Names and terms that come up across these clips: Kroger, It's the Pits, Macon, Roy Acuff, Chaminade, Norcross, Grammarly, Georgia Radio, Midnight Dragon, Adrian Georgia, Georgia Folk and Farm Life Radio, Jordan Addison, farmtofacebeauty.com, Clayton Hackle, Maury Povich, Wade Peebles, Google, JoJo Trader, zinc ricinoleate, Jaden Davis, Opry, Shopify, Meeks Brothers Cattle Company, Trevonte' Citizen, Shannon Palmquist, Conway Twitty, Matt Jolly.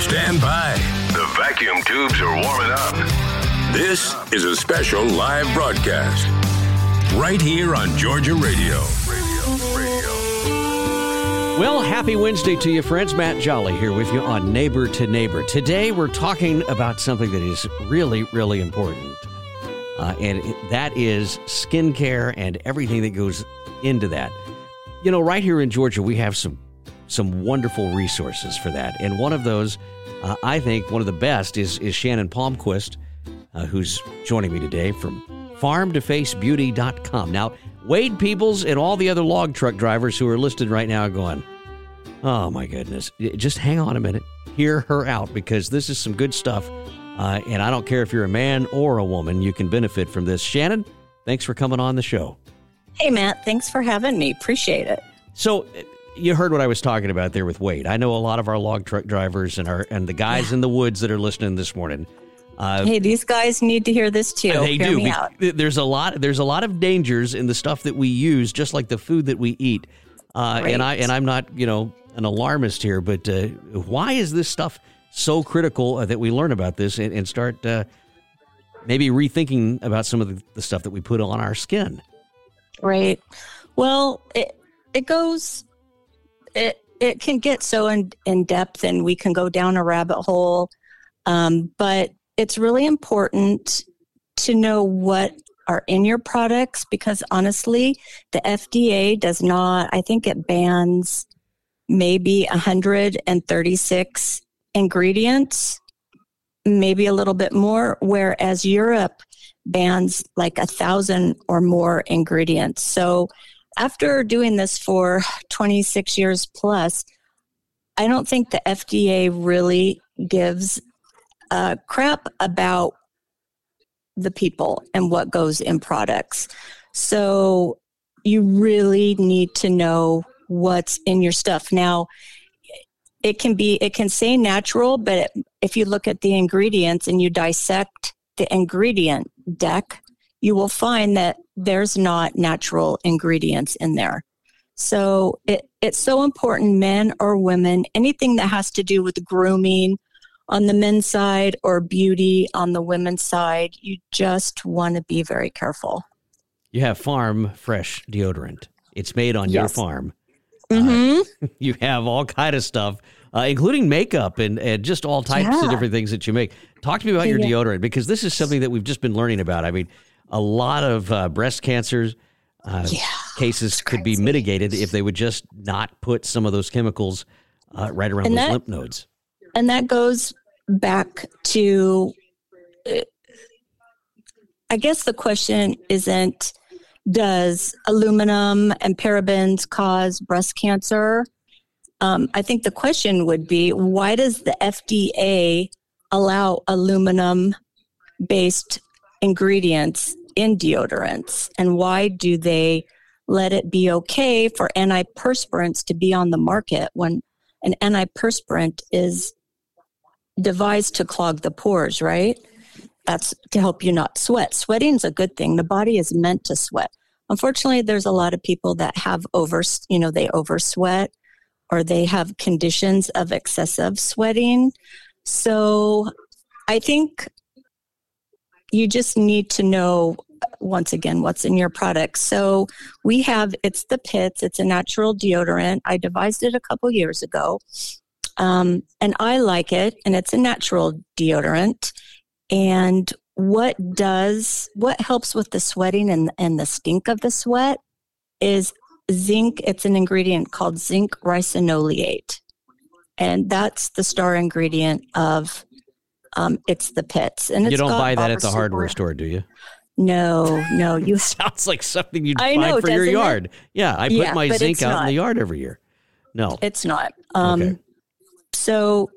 Stand by. The vacuum tubes are warming up. This is a special live broadcast right here on Georgia Radio. Well, happy Wednesday to you, friends. Matt Jolly here with you on Neighbor to Neighbor. Today, we're talking about something that is really, really important, and that is skincare and everything that goes into that. You know, right here in Georgia, we have some wonderful resources for that, and one of those, I think one of the best is Shannon Palmquist, who's joining me today from farmtofacebeauty.com. Now, Wade Peebles and all the other log truck drivers who are listed right now are going, oh my goodness, just hang on a minute, hear her out, because this is some good stuff, and I don't care if you're a man or a woman, you can benefit from this. Shannon, thanks for coming on the show. Hey, Matt, thanks for having me. Appreciate it. So, you heard what I was talking about there with Wade. I know a lot of our log truck drivers and the guys in the woods that are listening this morning. Hey, these guys need to hear this too. They hear do. Me out. There's a lot of dangers in the stuff that we use, just like the food that we eat. Right. And I'm not, an alarmist here, but why is this stuff so critical that we learn about this and start maybe rethinking about some of the stuff that we put on our skin? Right. Well, it goes. It can get so in depth, and we can go down a rabbit hole, but it's really important to know what are in your products, because honestly, the FDA does not, I think it bans maybe 136 ingredients, maybe a little bit more, whereas Europe bans like 1,000 or more ingredients. So after doing this for 26 years plus, I don't think the FDA really gives a crap about the people and what goes in products. So you really need to know what's in your stuff. Now, it can say natural, but if you look at the ingredients and you dissect the ingredient deck, you will find that there's not natural ingredients in there. So it's so important, men or women, anything that has to do with grooming on the men's side or beauty on the women's side, you just want to be very careful. You have farm fresh deodorant. It's made on your farm. Mm-hmm. You have all kind of stuff, including makeup and just all types of different things that you make. Talk to me about your deodorant, because this is something that we've just been learning about. I mean, a lot of breast cancer cases could be mitigated if they would just not put some of those chemicals right around those lymph nodes. And that goes back to, I guess the question isn't, does aluminum and parabens cause breast cancer? I think the question would be, why does the FDA allow aluminum-based ingredients in deodorants, and why do they let it be okay for antiperspirants to be on the market when an antiperspirant is devised to clog the pores, right? That's to help you not sweat. Sweating's a good thing. The body is meant to sweat. Unfortunately, there's a lot of people that have they oversweat, or they have conditions of excessive sweating. So I think you just need to know, once again, what's in your product. So we have It's the Pits. It's a natural deodorant. I devised it a couple years ago, and I like it, and it's a natural deodorant. And what helps with the sweating and the stink of the sweat is zinc. It's an ingredient called zinc ricinoleate, and that's the star ingredient of It's the Pits. And you don't buy that at the hardware store, do you? No. You sounds like something you'd buy for your yard. It? Yeah, I put my zinc out in the yard every year. No, it's not. Okay. So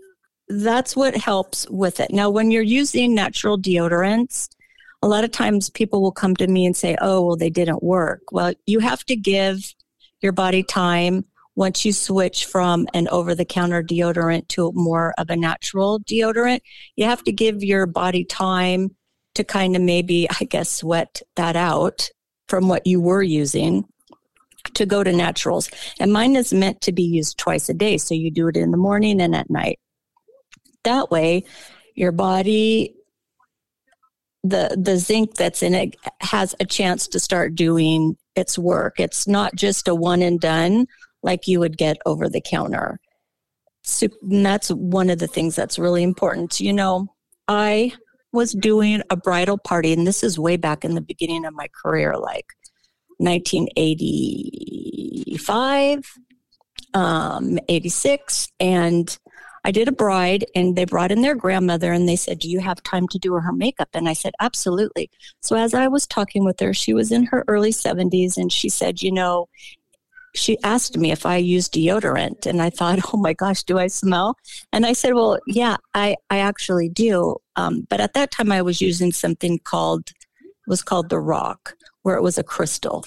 that's what helps with it. Now, when you're using natural deodorants, a lot of times people will come to me and say, oh, well, they didn't work. Well, you have to give your body time once you switch from an over-the-counter deodorant to more of a natural deodorant. You have to give your body time to kind of maybe, I guess, sweat that out from what you were using to go to naturals. And mine is meant to be used twice a day. So you do it in the morning and at night. That way, your body, the zinc that's in it has a chance to start doing its work. It's not just a one and done like you would get over the counter. So, and that's one of the things that's really important. You know, I was doing a bridal party, and this is way back in the beginning of my career, like 1985, 86, and I did a bride, and they brought in their grandmother, and they said, do you have time to do her makeup? And I said, absolutely. So as I was talking with her, she was in her early 70s, and she said, she asked me if I used deodorant, and I thought, oh my gosh, do I smell? And I said, well, yeah, I actually do. But at that time I was using something called the Rock, where it was a crystal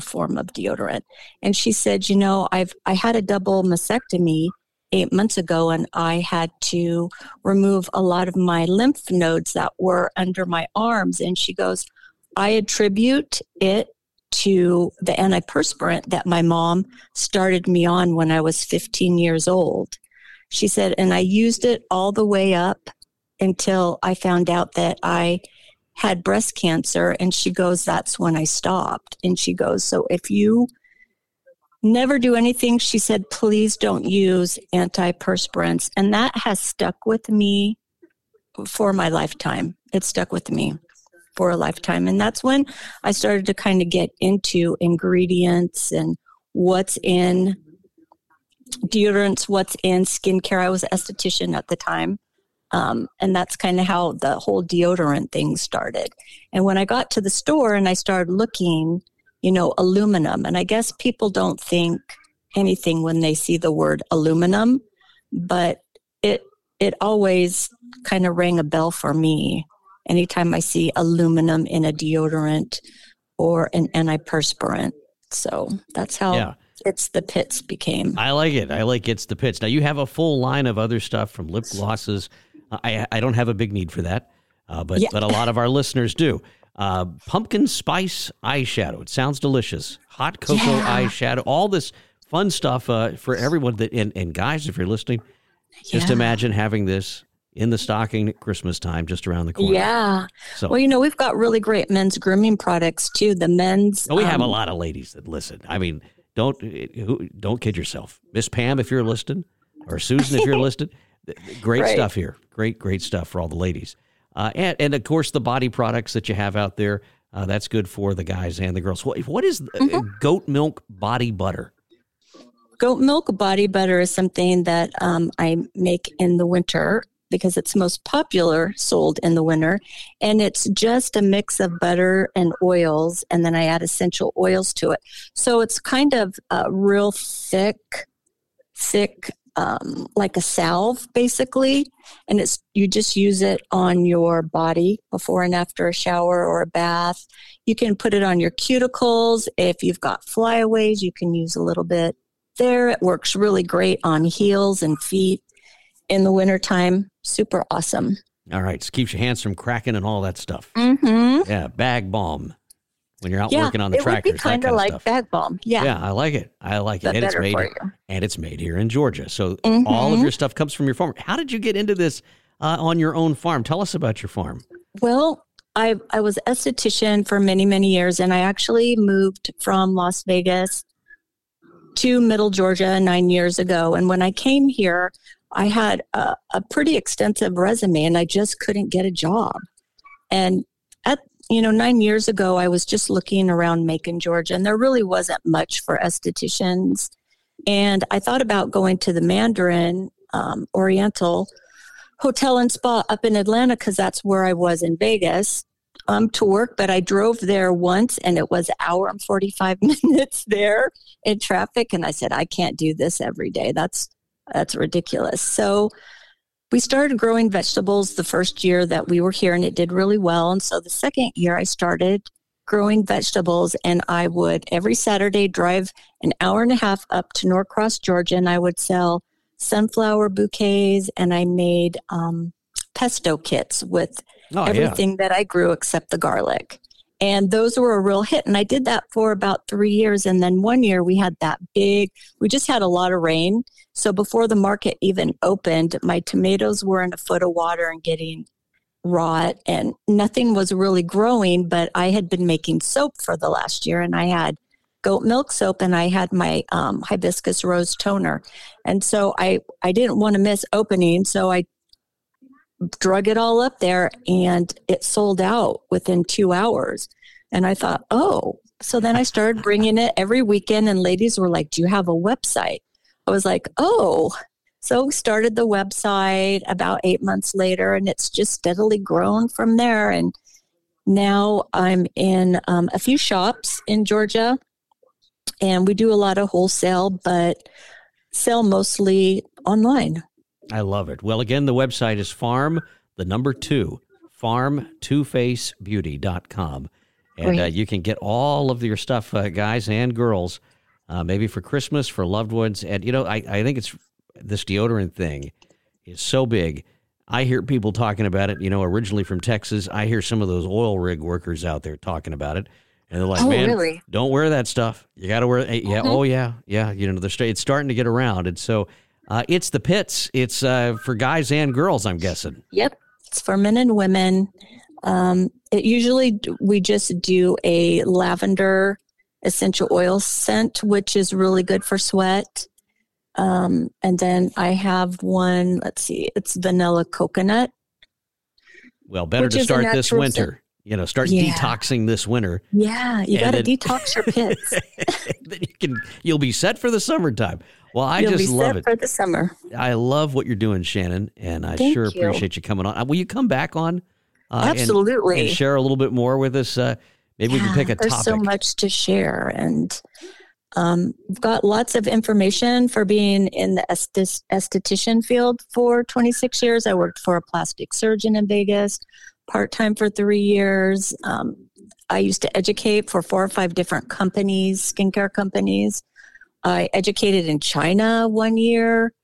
form of deodorant. And she said, I had a double mastectomy 8 months ago, and I had to remove a lot of my lymph nodes that were under my arms. And she goes, I attribute it to the antiperspirant that my mom started me on when I was 15 years old. She said, and I used it all the way up until I found out that I had breast cancer. And she goes, that's when I stopped. And she goes, so if you never do anything, she said, please don't use antiperspirants. And that has stuck with me for my lifetime. It stuck with me for a lifetime. And that's when I started to kind of get into ingredients and what's in deodorants, what's in skincare. I was an esthetician at the time. And that's kind of how the whole deodorant thing started. And when I got to the store and I started looking, aluminum. And I guess people don't think anything when they see the word aluminum, but it always kind of rang a bell for me. Anytime I see aluminum in a deodorant or an antiperspirant. So that's how It's the Pits became. I like it. I like It's the Pits. Now you have a full line of other stuff, from lip glosses. I don't have a big need for that, but a lot of our listeners do. Pumpkin spice eyeshadow. It sounds delicious. Hot cocoa eyeshadow. All this fun stuff for everyone. And guys, if you're listening, just imagine having this in the stocking at Christmas time, just around the corner. Yeah. So, well, we've got really great men's grooming products too. The men's. We have a lot of ladies that listen. I mean, don't kid yourself. Miss Pam, if you're listening, or Susan, if you're listening, great stuff here. Great stuff for all the ladies. And of course the body products that you have out there, that's good for the guys and the girls. What is goat milk body butter? Goat milk body butter is something that I make in the winter, because it's most popular sold in the winter. And it's just a mix of butter and oils. And then I add essential oils to it. So it's kind of a real thick, like a salve basically. And you just use it on your body before and after a shower or a bath. You can put it on your cuticles. If you've got flyaways, you can use a little bit there. It works really great on heels and feet in the wintertime. Super awesome. All right. So keeps your hands from cracking and all that stuff. Mm-hmm. Yeah. Bag balm when you're out working on the tractors. It would be kind of like bag balm. Yeah. Yeah. I like it. I like it. And it's made here in Georgia. So all of your stuff comes from your farm. How did you get into this on your own farm? Tell us about your farm. Well, I was an esthetician for many, many years, and I actually moved from Las Vegas to Middle Georgia 9 years ago. And when I came here, I had a pretty extensive resume, and I just couldn't get a job. And at 9 years ago, I was just looking around Macon, Georgia, and there really wasn't much for estheticians. And I thought about going to the Mandarin Oriental Hotel and Spa up in Atlanta, because that's where I was in Vegas to work. But I drove there once, and it was an hour and 45 minutes there in traffic. And I said, I can't do this every day. That's ridiculous. So we started growing vegetables the first year that we were here, and it did really well. And so the second year I started growing vegetables, and I would every Saturday drive an hour and a half up to Norcross, Georgia, and I would sell sunflower bouquets, and I made pesto kits with everything that I grew except the garlic. And those were a real hit. And I did that for about 3 years. And then 1 year we had that big, we just had a lot of rain. So before the market even opened, my tomatoes were in a foot of water and getting rot, and nothing was really growing. But I had been making soap for the last year, and I had goat milk soap, and I had my hibiscus rose toner. And so I didn't want to miss opening. So I drug it all up there, and it sold out within 2 hours. And I thought, oh, so then I started bringing it every weekend, and ladies were like, do you have a website? I was like, oh, so we started the website about 8 months later, and it's just steadily grown from there. And now I'm in a few shops in Georgia. And we do a lot of wholesale, but sell mostly online. I love it. Well, again, the website is farmtofacebeauty.com. And you can get all of your stuff, guys and girls, maybe for Christmas, for loved ones. And, I think it's this deodorant thing is so big. I hear people talking about it, originally from Texas. I hear some of those oil rig workers out there talking about it. And they're like, man, really? Don't wear that stuff. You got to wear it. Yeah. Mm-hmm. Oh, yeah. Yeah. It's starting to get around. And so it's the Pits. It's for guys and girls, I'm guessing. Yep. It's for men and women. We just do a lavender essential oil scent, which is really good for sweat. And then I have one, let's see, it's vanilla coconut. Well, better to start this winter. Detoxing this winter. Yeah, you got to detox your pits. Then you'll be set for the summertime. Well, you'll just love it. For the summer. I love what you're doing, Shannon, and I appreciate you coming on. Will you come back on? Absolutely. And share a little bit more with us. Maybe we can pick a topic. There's so much to share, and we've got lots of information for being in the esthetician field for 26 years. I worked for a plastic surgeon in Vegas. Part-time for 3 years. I used to educate for 4 or 5 different companies, skincare companies. I educated in China 1 year.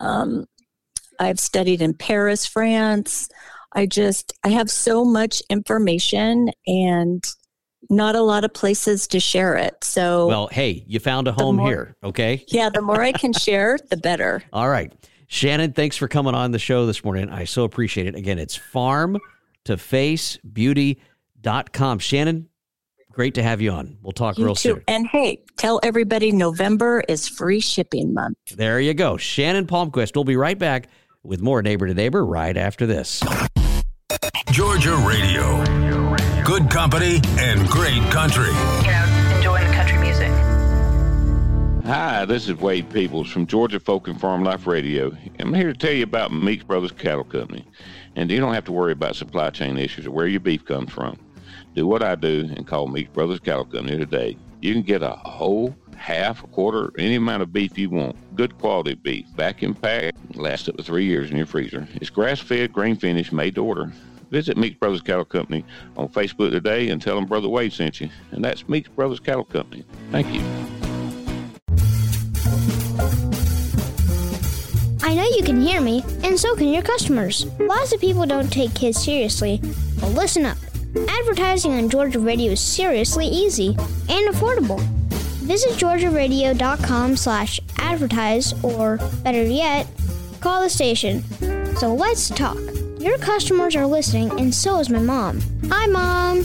I've studied in Paris, France. I have so much information and not a lot of places to share it. So, well, hey, you found a home here, okay? Yeah, the more I can share, the better. All right. Shannon, thanks for coming on the show this morning. I so appreciate it. Again, it's farmtofacebeauty.com. Shannon, great to have you on. We'll talk real soon. And hey, tell everybody November is free shipping month. There you go. Shannon Palmquist. We'll be right back with more Neighbor to Neighbor right after this. Georgia Radio. Good company and great country. Enjoying the country music. Hi, this is Wade Peebles from Georgia Folk and Farm Life Radio. I'm here to tell you about Meeks Brothers Cattle Company. And you don't have to worry about supply chain issues or where your beef comes from. Do what I do and call Meeks Brothers Cattle Company today. You can get a whole, half, a quarter, any amount of beef you want. Good quality beef, vacuum packed, lasts up to 3 years in your freezer. It's grass-fed, grain-finished, made to order. Visit Meeks Brothers Cattle Company on Facebook today and tell them Brother Wade sent you. And that's Meeks Brothers Cattle Company. Thank you. I know you can hear me, and so can your customers. Lots of people don't take kids seriously, but listen up. Advertising on Georgia Radio is seriously easy and affordable. Visit georgiaradio.com/advertise, or better yet, call the station. So let's talk. Your customers are listening, and so is my mom. Hi, Mom.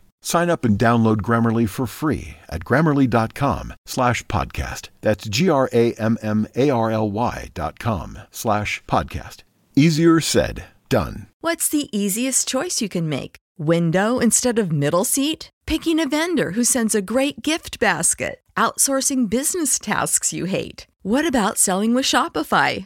Sign up and download Grammarly for free at Grammarly.com/podcast. That's GRAMMARLY.com/podcast. Easier said, done. What's the easiest choice you can make? Window instead of middle seat? Picking a vendor who sends a great gift basket? Outsourcing business tasks you hate? What about selling with Shopify?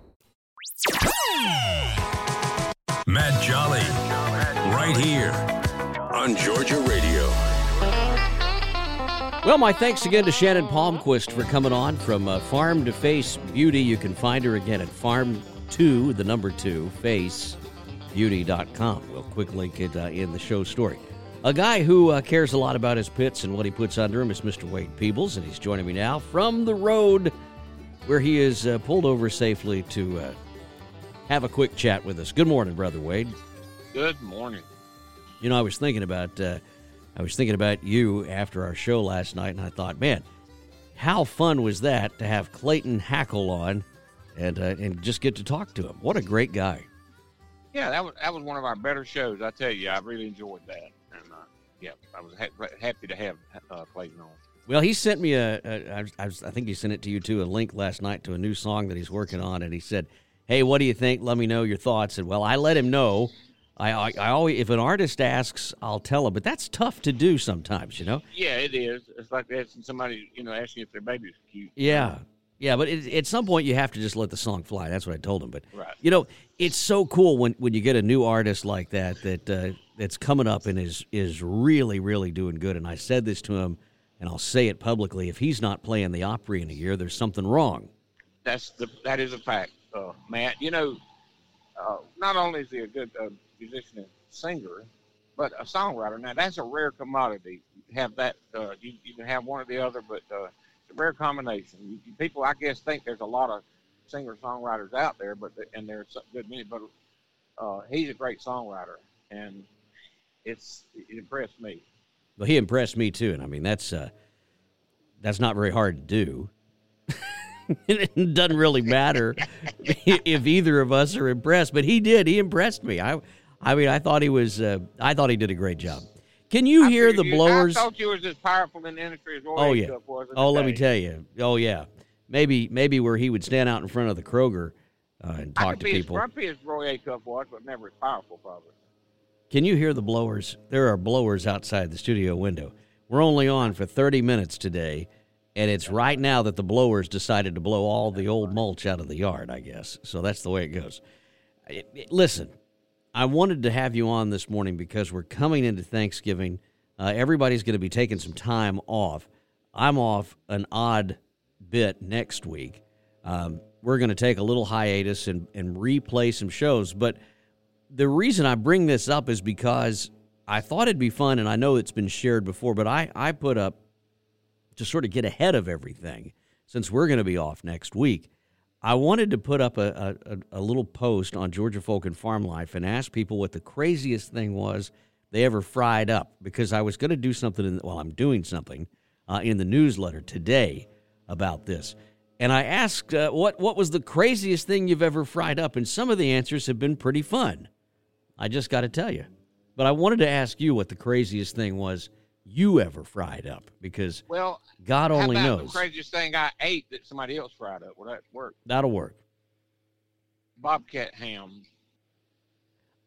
Matt Jolly, right here on Georgia Radio. Well, my thanks again to Shannon Palmquist for coming on from Farm to Face Beauty. You can find her again at farm2facebeauty.com. We'll quick link it in the show story. A guy who cares a lot about his pits and what he puts under him is Mr. Wade Peebles, and he's joining me now from the road where he is pulled over safely to have a quick chat with us. Good morning, Brother Wade. Good morning. You know, I was thinking about you after our show last night, and I thought, man, how fun was that to have Clayton Hackle on and just get to talk to him? What a great guy. Yeah, that was one of our better shows, I tell you. I really enjoyed that. And, yeah, I was happy to have Clayton on. Well, he sent me I think he sent it to you, too, a link last night to a new song that he's working on, and he said, hey, what do you think? Let me know your thoughts. And, well, I let him know. I always, if an artist asks, I'll tell him, but that's tough to do sometimes, you know? Yeah, it is. It's like asking somebody, you know, asking if their baby's cute. Yeah, yeah, but at some point you have to just let the song fly. That's what I told him. But right. You know, it's so cool when you get a new artist like that's coming up and is really, really doing good. And I said this to him, and I'll say it publicly: if he's not playing the Opry in a year, there's something wrong. That is a fact, Matt. You know, not only is he a good musician and singer, but a songwriter. Now, that's a rare commodity. You have that. You can have one or the other, but it's a rare combination. People, I guess, think there's a lot of singer-songwriters out there, and there's a good many, but he's a great songwriter, and it impressed me. Well, he impressed me, too, and I mean, that's not very hard to do. It doesn't really matter if either of us are impressed, but he did. He impressed me. I I mean, I thought he was. I thought he did a great job. Can you hear the blowers? I thought you was as powerful in the industry as Roy Acuff was. Oh, let me tell you. Oh, yeah. Maybe where he would stand out in front of the Kroger and talk to people. I could be as grumpy as Roy Acuff was, but never as powerful, probably. Can you hear the blowers? There are blowers outside the studio window. We're only on for 30 minutes today, and it's right now that the blowers decided to blow all the old mulch out of the yard, I guess. So that's the way it goes. Listen, I wanted to have you on this morning because we're coming into Thanksgiving. Everybody's going to be taking some time off. I'm off an odd bit next week. We're going to take a little hiatus and replay some shows. But the reason I bring this up is because I thought it'd be fun, and I know it's been shared before, but I put up to sort of get ahead of everything, since we're going to be off next week, I wanted to put up a little post on Georgia Folk and Farm Life and ask people what the craziest thing was they ever fried up, because I was going to do something, I'm doing something in the newsletter today about this. And I asked, what was the craziest thing you've ever fried up? And some of the answers have been pretty fun, I just got to tell you. But I wanted to ask you what the craziest thing was you ever fried up, because God only knows. How about the craziest thing I ate that somebody else fried up? Well, that worked. That'll work. Bobcat ham.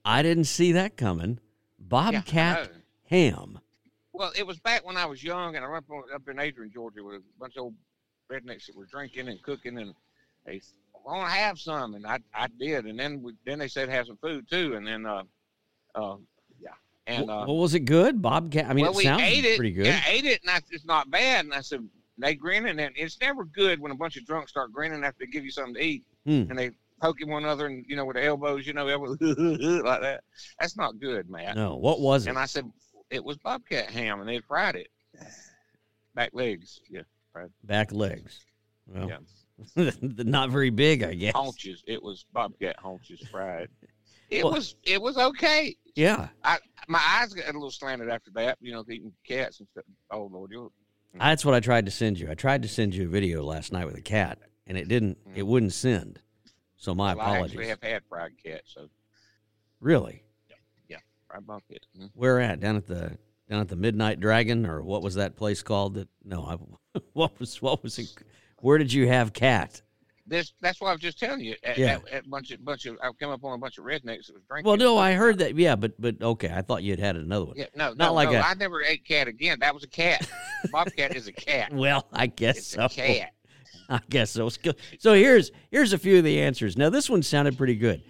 I didn't see that coming. Bobcat ham. Well, it was back when I was young, and I went up in Adrian, Georgia, with a bunch of old rednecks that were drinking and cooking, and they want to have some, and I did. And then they said have some food too, and then was it good? Bobcat? I mean, it sounds pretty good. Yeah, I ate it, and it's not bad. And I said, they grinning, and it's never good when a bunch of drunks start grinning after they give you something to eat, and they poking one another, and with the elbows, like that. That's not good, man. No, what was it? And I said, it was bobcat ham, and they fried it. Back legs, yeah. Fried. Back legs. Well, yeah. Not very big, I guess. Haunches. It was bobcat haunches fried. It was okay. Yeah. My eyes got a little slanted after that, eating cats and stuff. Oh, Lord. That's what I tried to send you. I tried to send you a video last night with a cat, and it didn't. It wouldn't send. So my apologies. I actually have had fried cats. So. Really? Yeah. Fried bobcat. Mm-hmm. Where at? Down at the Midnight Dragon, or what was that place called? What was it? Where did you have cat? That's what I was just telling you. I came up on a bunch of rednecks that was drinking. Well, no, I heard that. Yeah, but okay, I thought you'd had another one. Yeah, no, I never ate cat again. That was a cat. Bobcat is a cat. Well, I guess it's so. It's a cat. I guess so. So here's a few of the answers. Now, this one sounded pretty good.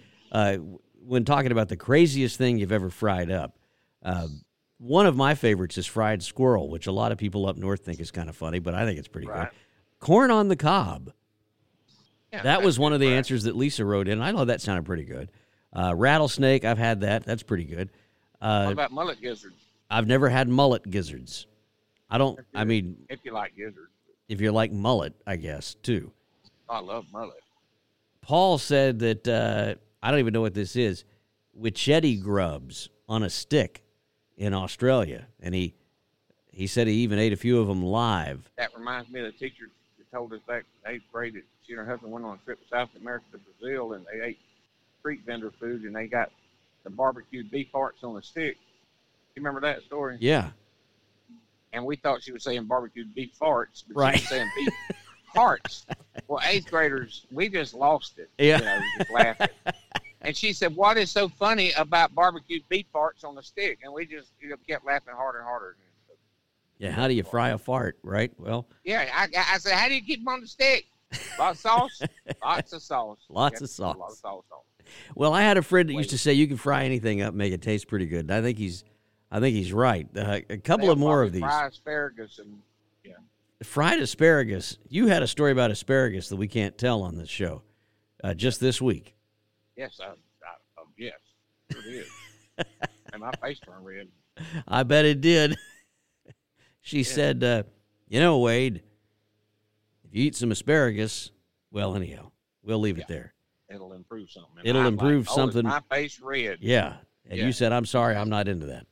When talking about the craziest thing you've ever fried up, one of my favorites is fried squirrel, which a lot of people up north think is kind of funny, but I think it's pretty good. Corn on the cob. Yeah, that was one of the answers that Lisa wrote in. I thought that sounded pretty good. Rattlesnake, I've had that. That's pretty good. What about mullet gizzards? I've never had mullet gizzards. If you like gizzards. If you like mullet, I guess, too. I love mullet. Paul said that, I don't even know what this is, wichetti grubs on a stick in Australia. And he said he even ate a few of them live. That reminds me of the teacher that told us back in eighth grade that she and her husband went on a trip to South America to Brazil, and they ate street vendor food, and they got the barbecued beef hearts on a stick. You remember that story? Yeah. And we thought she was saying barbecued beef farts, but she was saying beef hearts. Well, eighth graders, we just lost it. Yeah. We just laughing. And she said, what is so funny about barbecued beef farts on a stick? And we just kept laughing harder and harder. Yeah, how do you fry a fart, right? Well. Yeah, I said, how do you keep them on the stick? Lots of sauce. Well, I had a friend that used to say you can fry anything up, make it taste pretty good. I think he's right. A couple of more of these. Fried asparagus fried asparagus. You had a story about asparagus that we can't tell on this show, just this week. Yes, yes, it is. And my face turned red. I bet it did. She said, Wade. You eat some asparagus, anyhow, we'll leave it there. It'll improve something. It'll improve something. My face red. Yeah. And you said, I'm sorry, I'm not into that.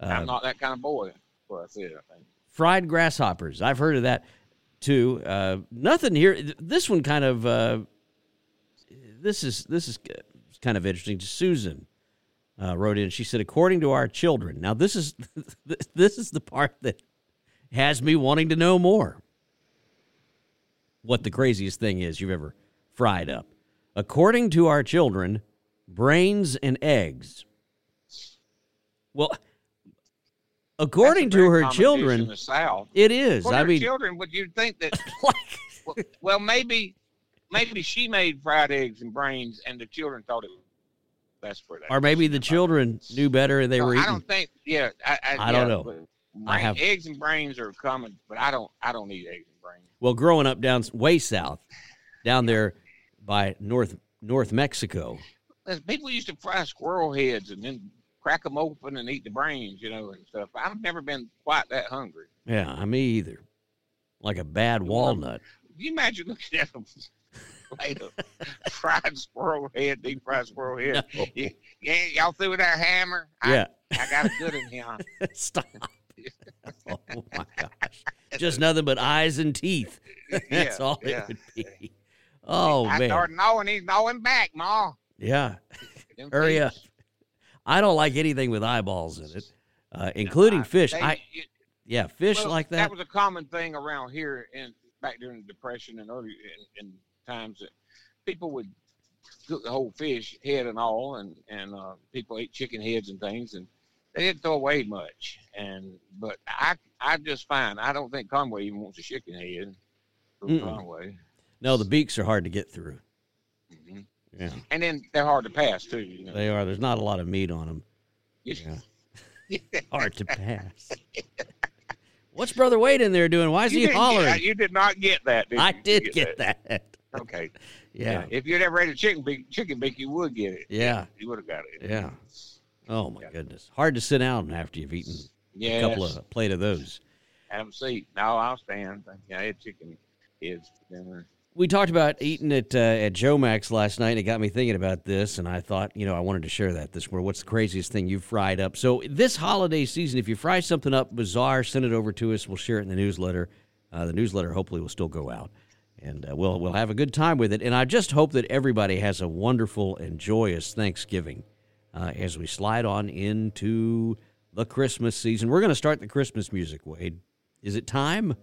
I'm not that kind of boy. Well, that's it, I think. Fried grasshoppers. I've heard of that, too. Nothing here. This one kind of, this is kind of interesting. Susan wrote in. She said, according to our children. Now, this is the part that has me wanting to know more. What the craziest thing is you've ever fried up. According to our children, brains and eggs. Well, according to her children, in the South. It is. Well, I mean, children, would you think that? well, maybe she made fried eggs and brains, and the children thought it was best for that. Or maybe the children knew better and they were eating. I don't think. Yeah, I don't know. Eggs and brains are common, but I don't eat eggs and brains. Well, growing up down way south, down there by North Mexico, people used to fry squirrel heads and then crack them open and eat the brains, and stuff. I've never been quite that hungry. Yeah, me either. Like a bad walnut. Can you imagine looking at them plate of deep fried squirrel head? No. Yeah, y'all threw it at a hammer. Yeah. I got a good in here. Stop. Oh, my gosh. Just nothing but eyes and teeth. That's all it would be. Oh, man. I started gnawing. He's gnawing back, Ma. Yeah. Hurry up. I don't like anything with eyeballs in it, including fish. Fish like that. That was a common thing around here back during the Depression and early in times that people would cook the whole fish, head and all, and people ate chicken heads and things, and they didn't throw away much. But I'm just fine. I don't think Conway even wants a chicken head from Conway. No, the beaks are hard to get through. Mm-hmm. Yeah. And then they're hard to pass, too. They are. There's not a lot of meat on them. Yeah. Hard to pass. What's Brother Wade in there doing? Why is he hollering? You did not get that, did you? I did get that. Okay. Yeah. If you'd ever ate a chicken beak, you would get it. Yeah. You would have got it. Yeah. Oh, my goodness. Hard to sit down after you've eaten a plate of those. Have a seat. No, I'll stand. I had chicken heads for dinner. We talked about eating at Joe Max last night, and it got me thinking about this, and I thought, I wanted to share that this morning. What's the craziest thing you've fried up? So this holiday season, if you fry something up bizarre, send it over to us. We'll share it in the newsletter. The newsletter hopefully will still go out, and we'll have a good time with it. And I just hope that everybody has a wonderful and joyous Thanksgiving as we slide on into the Christmas season. We're going to start the Christmas music, Wade. Is it time?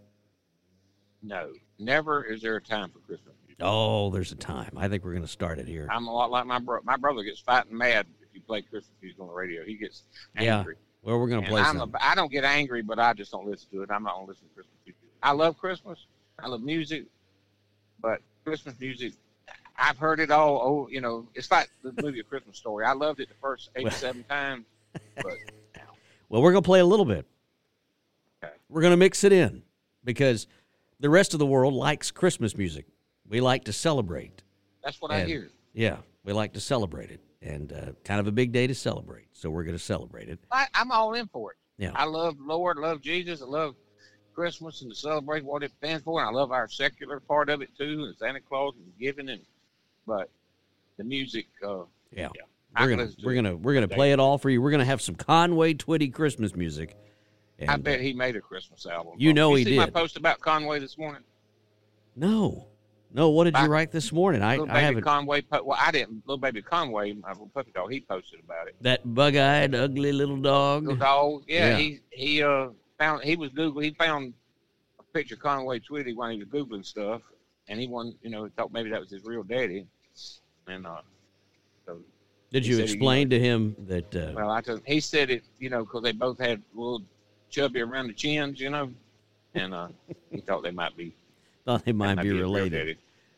No. Never is there a time for Christmas music. Oh, there's a time. I think we're going to start it here. I'm a lot like my brother. My brother gets fighting mad if you play Christmas music on the radio. He gets angry. Yeah. Well, we're going to play some. I don't get angry, but I just don't listen to it. I'm not going to listen to Christmas music. I love Christmas. I love music. But Christmas music, I've heard it all. Oh, it's like the movie A Christmas Story. I loved it the first 87 times. But well, we're going to play a little bit. Okay. We're going to mix it in because the rest of the world likes Christmas music. We like to celebrate. That's what I hear. Yeah, we like to celebrate it. And kind of a big day to celebrate, so we're going to celebrate it. I'm all in for it. Yeah. I love Lord, love Jesus, I love Christmas and to celebrate what it stands for. And I love our secular part of it, too, and Santa Claus and giving. But the music, We're gonna play it all for you. We're going to have some Conway Twitty Christmas music. And I bet he made a Christmas album. He did. You see my post about Conway this morning? No, what did you write this morning? I haven't. Conway, well, I didn't. Little baby Conway, my little puppy dog, he posted about it. That bug-eyed, ugly little dog. Yeah. He found a picture of Conway Twitty when he was Googling stuff, and he thought maybe that was his real daddy. And so. Did you explain to him that? Well, I told him, he said it, because they both had little chubby around the chins, and he thought they might be. Thought they might be related.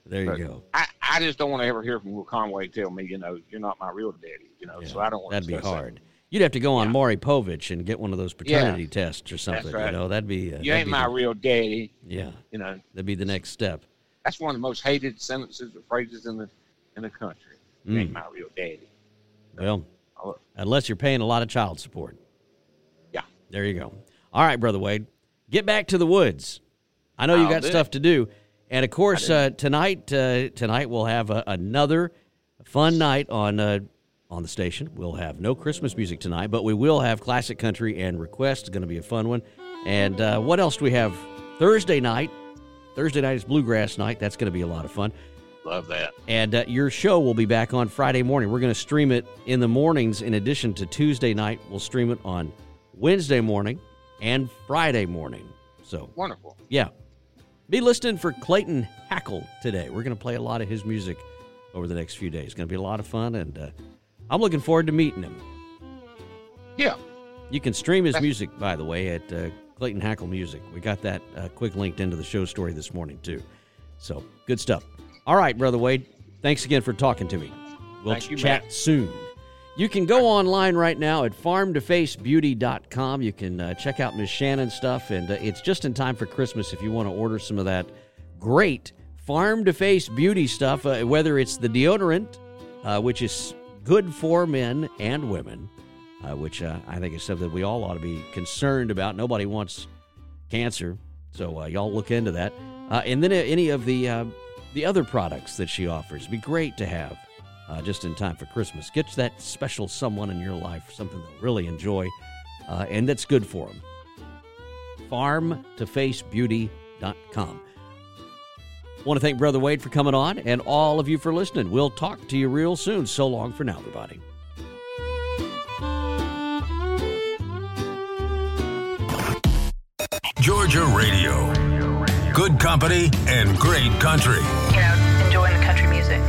You go. I just don't want to ever hear from Will Conway tell me, you're not my real daddy, Yeah, so I don't want to. That'd be hard. That. You'd have to go on Maury Povich and get one of those paternity tests or something. That's right. That'd be. You ain't my real daddy. Yeah. That'd be the next step. That's one of the most hated sentences or phrases in the country. You ain't my real daddy. Well, unless you're paying a lot of child support. There you go. All right, Brother Wade, get back to the woods. I know you got stuff to do. And, of course, tonight we'll have another fun night on the station. We'll have no Christmas music tonight, but we will have classic country and requests. It's going to be a fun one. And what else do we have? Thursday night is Bluegrass Night. That's going to be a lot of fun. Love that. And your show will be back on Friday morning. We're going to stream it in the mornings in addition to Tuesday night. We'll stream it on Wednesday morning and Friday morning. So wonderful. Yeah. Be listening for Clayton Hackle today. We're going to play a lot of his music over the next few days. It's going to be a lot of fun, and I'm looking forward to meeting him. Yeah. You can stream his music, by the way, at Clayton Hackle Music. We got that quick linked into the show story this morning, too. So, good stuff. All right, Brother Wade, thanks again for talking to me. We'll chat soon. You can go online right now at farmtofacebeauty.com. You can check out Miss Shannon's stuff, and it's just in time for Christmas if you want to order some of that great farm-to-face beauty stuff, whether it's the deodorant, which is good for men and women, which I think is something that we all ought to be concerned about. Nobody wants cancer, so y'all look into that. And then any of the other products that she offers. It'd be great to have. Just in time for Christmas. Get that special someone in your life, something they'll really enjoy, and that's good for them. farmtofacebeauty.com. Want to thank Brother Wade for coming on and all of you for listening. We'll talk to you real soon. So long for now, everybody. Georgia Radio. Good company and great country. You know, enjoying the country music.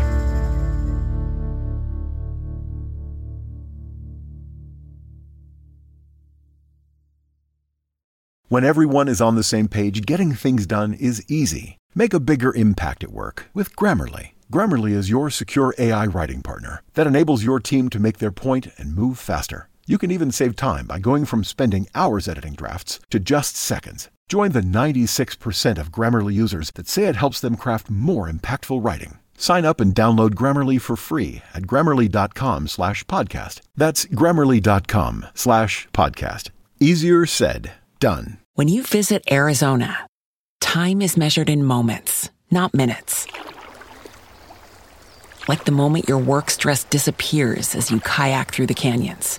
When everyone is on the same page, getting things done is easy. Make a bigger impact at work with Grammarly. Grammarly is your secure AI writing partner that enables your team to make their point and move faster. You can even save time by going from spending hours editing drafts to just seconds. Join the 96% of Grammarly users that say it helps them craft more impactful writing. Sign up and download Grammarly for free at grammarly.com/podcast. That's grammarly.com/podcast. Easier said. Done. When you visit Arizona, time is measured in moments, not minutes. Like the moment your work stress disappears as you kayak through the canyons.